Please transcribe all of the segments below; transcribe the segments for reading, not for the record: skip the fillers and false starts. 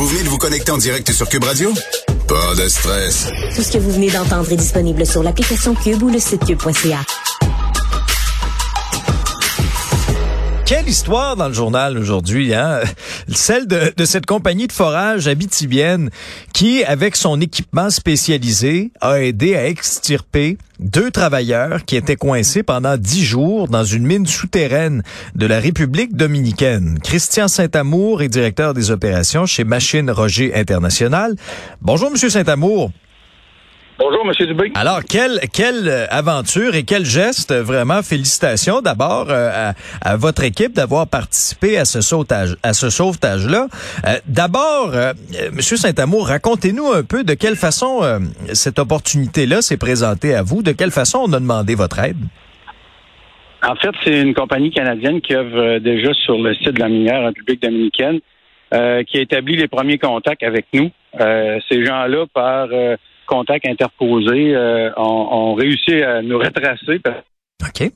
Vous venez de vous connecter en direct sur Cube Radio? Pas de stress. Tout ce que vous venez d'entendre est disponible sur l'application Cube ou le site cube.ca. Quelle histoire dans le journal aujourd'hui, hein? Celle de cette compagnie de forage abitibienne qui, avec son équipement spécialisé, a aidé à extirper 2 travailleurs qui étaient coincés pendant 10 jours dans une mine souterraine de la République dominicaine. Christian Saint-Amour est directeur des opérations chez Machine Roger International. Bonjour, Monsieur Saint-Amour. Bonjour, M. Dubé. Alors, quelle aventure et quel geste, vraiment, félicitations d'abord à votre équipe d'avoir participé à ce sauvetage-là. D'abord, M. Saint-Amour, racontez-nous un peu de quelle façon cette opportunité-là s'est présentée à vous, de quelle façon on a demandé votre aide. En fait, c'est une compagnie canadienne qui œuvre déjà sur le site de la minière en République dominicaine, qui a établi les premiers contacts avec nous. Ces gens-là, par contacts interposés, ont réussi à nous retracer. OK.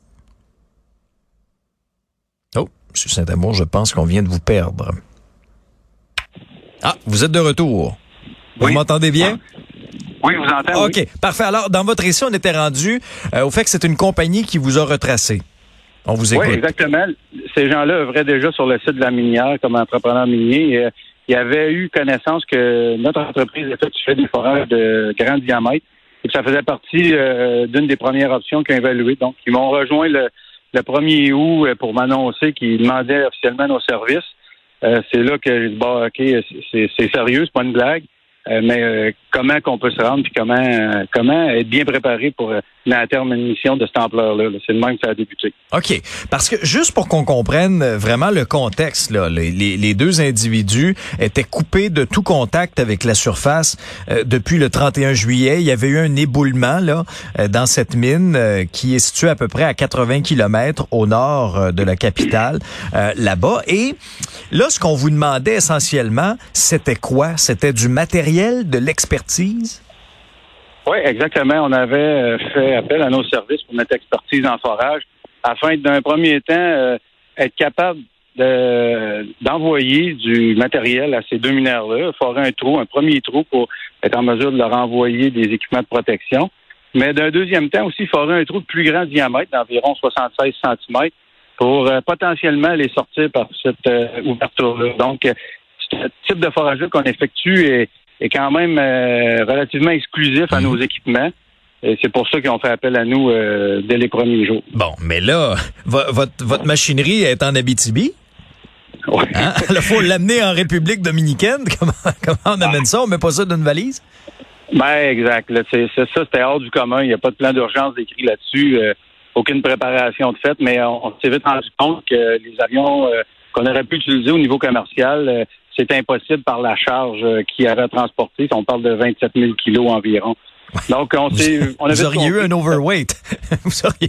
Oh, M. Saint-Amour, je pense qu'on vient de vous perdre. Ah, vous êtes de retour. Vous m'entendez bien? Oui, vous entendez. OK, oui. Parfait. Alors, dans votre récit, on était rendu au fait que c'est une compagnie qui vous a retracé. On vous écoute. Oui, exactement. Ces gens-là œuvraient déjà sur le site de la minière comme entrepreneurs miniers. Il y avait eu connaissance que notre entreprise effectuait des forages de grand diamètre et que ça faisait partie d'une des premières options qu'ils ont évaluées. Donc, ils m'ont rejoint le 1er août pour m'annoncer qu'ils demandaient officiellement nos services. C'est là que j'ai dit, bon, OK, c'est sérieux, c'est pas une blague, mais comment qu'on peut se rendre puis comment être bien préparé pour la terme une mission de cette ampleur-là. C'est le même que ça a débuté. OK. Parce que juste pour qu'on comprenne vraiment le contexte, là, les 2 individus étaient coupés de tout contact avec la surface depuis le 31 juillet. Il y avait eu un éboulement là dans cette mine qui est située à peu près à 80 km au nord de la capitale, là-bas. Et là, ce qu'on vous demandait essentiellement, c'était quoi? C'était du matériel, de l'expertise? Oui, exactement. On avait fait appel à nos services pour notre expertise en forage afin, d'un premier temps, être capable d'envoyer du matériel à ces 2 mineurs-là, forer un premier trou pour être en mesure de leur envoyer des équipements de protection. Mais d'un deuxième temps aussi, forer un trou de plus grand diamètre d'environ 76 cm pour potentiellement les sortir par cette ouverture-là. Donc, ce type de forage-là qu'on effectue est quand même relativement exclusif à nos équipements. Et c'est pour ça qu'ils ont fait appel à nous dès les premiers jours. Bon, mais là, votre machinerie est en Abitibi? Oui. Hein? Il faut l'amener en République dominicaine. Comment on amène ça? On met pas ça dans une valise? Ben, exact. Là, ça, c'était hors du commun. Il n'y a pas de plan d'urgence décrit là-dessus. Aucune préparation de fait, mais on s'est vite rendu compte que les avions qu'on aurait pu utiliser au niveau commercial... c'est impossible par la charge qu'il avait transportée. On parle de 27 000 kilos environ. Donc, vous auriez eu un overweight.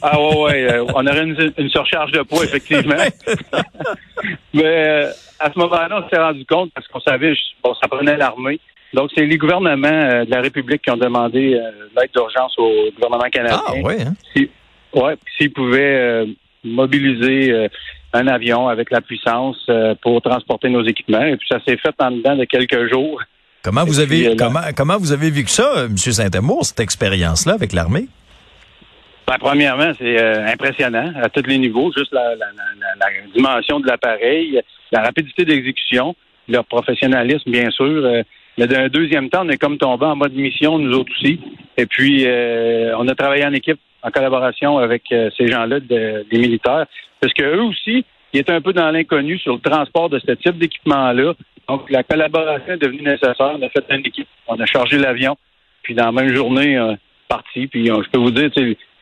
Ah oui, oui. On aurait une surcharge de poids, effectivement. Mais à ce moment-là, on s'est rendu compte parce qu'on savait, ça prenait l'armée. Donc, c'est les gouvernements de la République qui ont demandé l'aide d'urgence au gouvernement canadien. Ah oui, hein? S'ils pouvaient mobiliser... un avion avec la puissance pour transporter nos équipements. Et puis, ça s'est fait en dedans de quelques jours. Comment vous avez vécu ça, M. Saint-Amour, cette expérience-là avec l'armée? Ben, premièrement, c'est impressionnant à tous les niveaux. Juste la dimension de l'appareil, la rapidité d'exécution, leur professionnalisme, bien sûr. Mais d'un deuxième temps, on est comme tombé en mode mission, nous autres aussi. Et puis, on a travaillé en équipe, en collaboration avec ces gens-là, des militaires, parce qu'eux aussi, ils étaient un peu dans l'inconnu sur le transport de ce type d'équipement-là. Donc, la collaboration est devenue nécessaire. On a fait une équipe, on a chargé l'avion, puis dans la même journée, on est parti. Puis, je peux vous dire,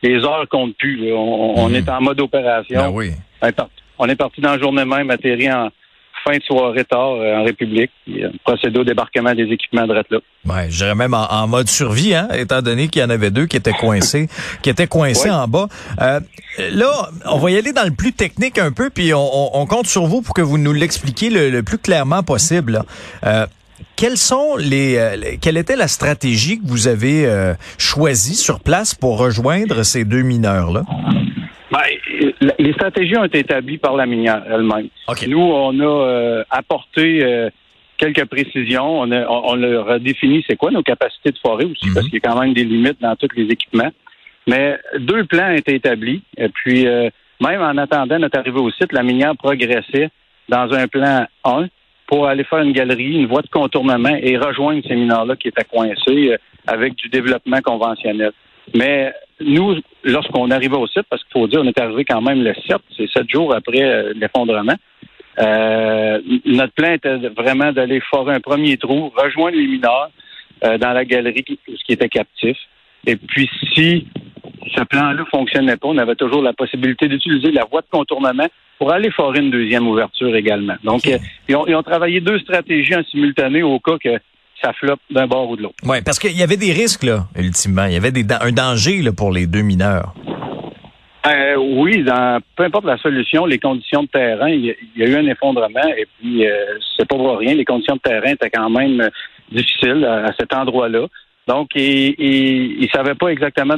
les heures comptent plus. On est en mode opération. Ben oui. On est parti dans la journée même, atterri en fin de soirée tard en République, puis procéder au débarquement des équipements de là. Ouais, je dirais même en mode survie, hein, étant donné qu'il y en avait 2 qui étaient coincés, en bas. Là, on va y aller dans le plus technique un peu, puis on compte sur vous pour que vous nous l'expliquiez le plus clairement possible, là. Quelle était la stratégie que vous avez choisie sur place pour rejoindre ces 2 mineurs-là? Ben, les stratégies ont été établies par la minière elle-même. Okay. Nous, on a apporté quelques précisions. On leur a défini c'est quoi nos capacités de forêt aussi, parce qu'il y a quand même des limites dans tous les équipements. Mais deux plans étaient établis. Et puis, même en attendant notre arrivée au site, la minière progressait dans un plan 1 pour aller faire une galerie, une voie de contournement et rejoindre ces mineurs-là qui étaient coincés avec du développement conventionnel. Mais nous, lorsqu'on arrivait au site, parce qu'il faut dire, on est arrivé quand même le 7, c'est 7 jours après l'effondrement, notre plan était vraiment d'aller forer un premier trou, rejoindre les mineurs dans la galerie, ce qui était captif. Et puis, si ce plan-là fonctionnait pas, on avait toujours la possibilité d'utiliser la voie de contournement pour aller forer une deuxième ouverture également. Donc, ils ont travaillé deux stratégies en simultané au cas que ça floppe d'un bord ou de l'autre. Oui, parce qu'il y avait des risques, là, ultimement. Il y avait un danger là, pour les deux mineurs. Oui, peu importe la solution, les conditions de terrain, il y a eu un effondrement et puis c'est pas pour rien. Les conditions de terrain étaient quand même difficiles à cet endroit-là. Donc, ils ne savaient pas exactement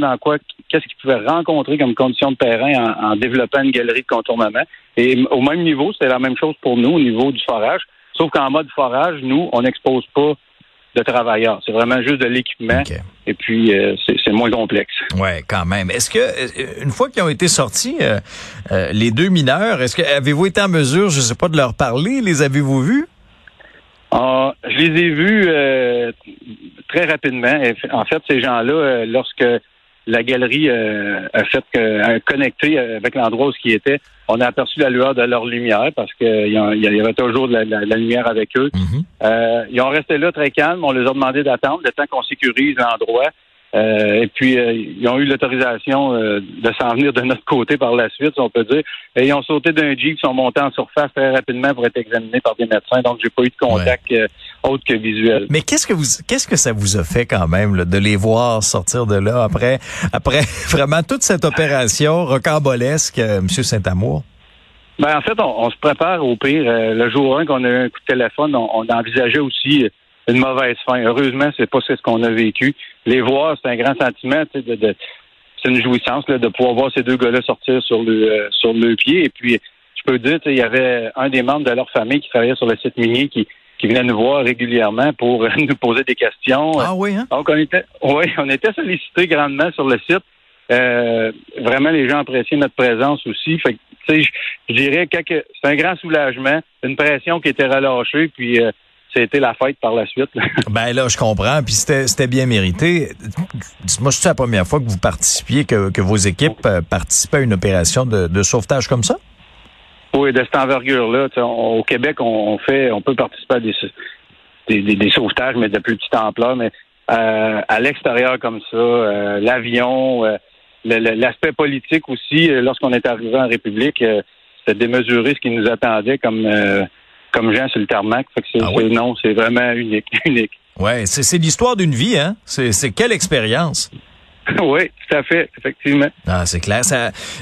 qu'est-ce qu'ils pouvaient rencontrer comme conditions de terrain en développant une galerie de contournement. Et au même niveau, c'était la même chose pour nous au niveau du forage. Sauf qu'en mode forage, nous, on n'expose pas de travailleurs. C'est vraiment juste de l'équipement. Okay. Et puis, c'est moins complexe. Ouais, quand même. Est-ce que, une fois qu'ils ont été sortis, les deux mineurs, avez-vous été en mesure, je ne sais pas, de leur parler? Les avez-vous vus? Je les ai vus très rapidement. En fait, ces gens-là, lorsque la galerie a fait connecter avec l'endroit où ils étaient, on a aperçu la lueur de leur lumière parce qu'il y avait toujours de la lumière avec eux. Ils ont resté là très calmes. On les a demandé d'attendre le temps qu'on sécurise l'endroit. Et puis, ils ont eu l'autorisation de s'en venir de notre côté par la suite, si on peut dire. Et ils ont sauté d'un Jeep, ils sont montés en surface très rapidement pour être examinés par des médecins. Donc, j'ai pas eu de contact autre que visuel. Mais qu'est-ce que ça vous a fait quand même là, de les voir sortir de là après vraiment toute cette opération rocambolesque, M. Saint-Amour? Ben en fait, on se prépare au pire. Le jour 1 qu'on a eu un coup de téléphone, on envisageait aussi une mauvaise fin. Heureusement, c'est pas ce qu'on a vécu. Les voir, c'est un grand sentiment, c'est une jouissance là, de pouvoir voir ces deux gars-là sortir sur le pied. Et puis, je peux dire, il y avait un des membres de leur famille qui travaillait sur le site minier qui venait nous voir régulièrement pour nous poser des questions. Ah oui, hein? Donc, on était sollicités grandement sur le site. Vraiment, les gens appréciaient notre présence aussi. Fait que, tu sais, je dirais que c'est un grand soulagement, une pression qui était relâchée, puis c'était la fête par la suite. Ben là, je comprends. Puis c'était bien mérité. Dites-moi, c'est la première fois que vous participiez, que vos équipes participaient à une opération de sauvetage comme ça? Oui, de cette envergure-là. Au Québec, on peut participer à des sauvetages, mais de plus petite ampleur. Mais à l'extérieur comme ça, l'avion, l'aspect politique aussi, lorsqu'on est arrivé en République, c'était démesuré ce qui nous attendait comme gens sur le tarmac. Fait que non, c'est vraiment unique. Ouais, c'est l'histoire d'une vie, hein? C'est quelle expérience? Oui, tout à fait, effectivement. Ah, c'est clair.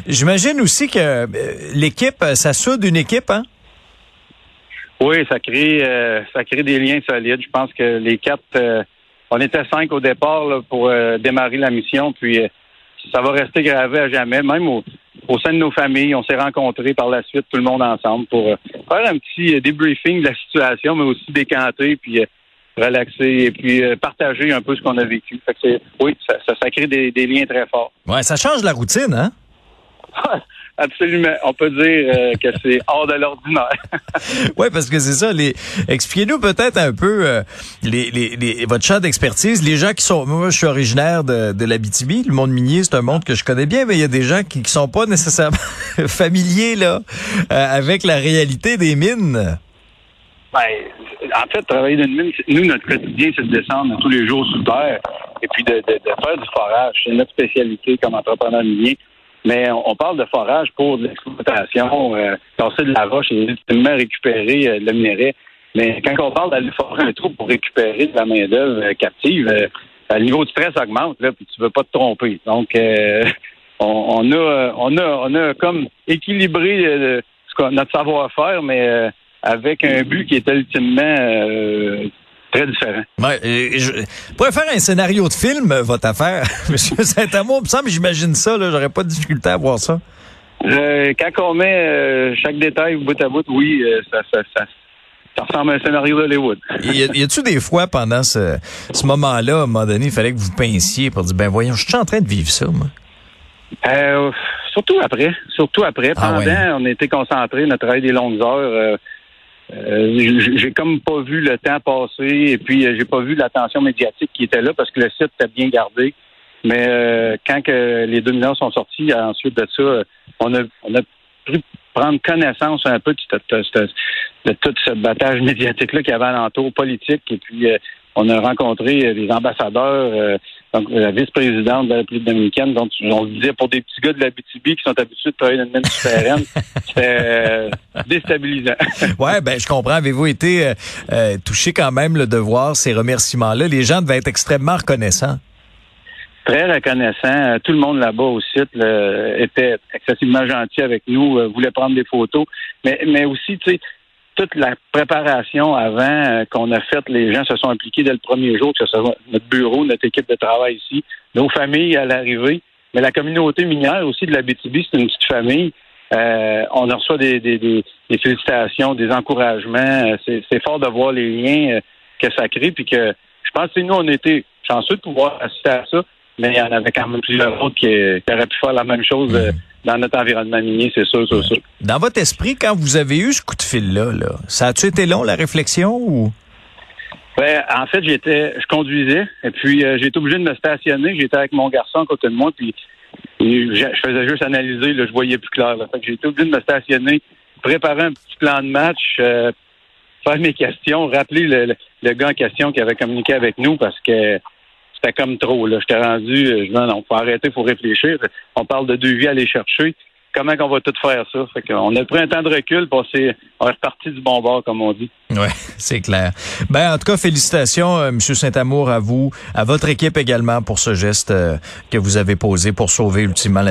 J'imagine aussi que l'équipe, ça soude une équipe, hein? Oui, ça crée des liens solides. Je pense que les quatre, on était 5 au départ là, pour démarrer la mission, puis ça va rester gravé à jamais, même au sein de nos familles. On s'est rencontrés par la suite, tout le monde ensemble, pour faire un petit débriefing de la situation, mais aussi décanter, puis relaxer, et puis partager un peu ce qu'on a vécu. Fait que ça crée des liens très forts. Ouais, ça change la routine, hein? Absolument. On peut dire que c'est hors de l'ordinaire. Oui, parce que c'est ça. Expliquez-nous peut-être un peu votre champ d'expertise. Les gens qui sont... Moi, je suis originaire de l'Abitibi. Le monde minier, c'est un monde que je connais bien, mais il y a des gens qui ne sont pas nécessairement familiers là avec la réalité des mines. Ben, en fait, travailler dans une mine, nous, notre quotidien, c'est de descendre tous les jours sous terre et puis de faire du forage. C'est notre spécialité comme entrepreneur minier. Mais on parle de forage pour de l'exploitation, casser de la roche et ultimement récupérer le minerai. Mais quand on parle d'aller forer un trou pour récupérer de la main-d'œuvre captive, le niveau de stress augmente, là, puis tu veux pas te tromper. Donc, on a comme équilibré notre savoir-faire, mais avec un but qui est ultimement très différent. Ouais, je pourrais faire un scénario de film, votre affaire, M. Saint-Amour. Il me semble, j'imagine ça, là, j'aurais pas de difficulté à voir ça. Quand on met chaque détail bout à bout, oui, ça Ça ressemble à un scénario d'Hollywood. Y a-tu des fois, pendant ce moment-là, à un moment donné, il fallait que vous pinciez pour dire, ben voyons, je suis en train de vivre ça, moi? Surtout après. Ah, pendant, ouais. On était concentrés, on a travaillé des longues heures. J'ai comme pas vu le temps passer, et puis j'ai pas vu l'attention médiatique qui était là, parce que le site était bien gardé. Mais quand que les dominants sont sortis, ensuite de ça, on a pu prendre connaissance un peu de tout ce battage médiatique-là qu'il y avait alentour, politique, et puis on a rencontré des ambassadeurs, donc la vice-présidente de la République dominicaine, donc on le disait, pour des petits gars de l'Abitibi qui sont habitués de travailler dans une même différente, c'était déstabilisant. Ouais, ben je comprends. Avez-vous été touché quand même le de voir ces remerciements-là? Les gens devaient être extrêmement reconnaissants. Très reconnaissant. Tout le monde là-bas au site était excessivement gentil avec nous, voulait prendre des photos. Mais aussi, tu sais, toute la préparation avant qu'on a faite, les gens se sont impliqués dès le premier jour, que ce soit notre bureau, notre équipe de travail ici, nos familles à l'arrivée, mais la communauté minière aussi de l'Abitibi, c'est une petite famille. On reçoit des félicitations, des encouragements. C'est fort de voir les liens que ça crée, puis que je pense que nous, on était chanceux de pouvoir assister à ça. Mais il y en avait quand même plusieurs autres qui auraient pu faire la même chose dans notre environnement minier, c'est sûr. Dans votre esprit, quand vous avez eu ce coup de fil-là, là, ça a-tu été long, la réflexion? Ou? Ben, en fait, je conduisais, et puis j'ai été obligé de me stationner. J'étais avec mon garçon à côté de moi, puis je faisais juste analyser, là, je voyais plus clair. Fait que j'ai été obligé de me stationner, préparer un petit plan de match, faire mes questions, rappeler le gars en question qui avait communiqué avec nous, parce que c'était comme trop, là. J'étais rendu, je dis non, faut arrêter, faut réfléchir. On parle de devis, aller chercher. Comment qu'on va tout faire ça? Fait qu'on a pris un temps de recul, on est reparti du bon bord, comme on dit. Oui, c'est clair. Ben, en tout cas, félicitations, M. Saint-Amour, à vous, à votre équipe également, pour ce geste que vous avez posé pour sauver ultimement la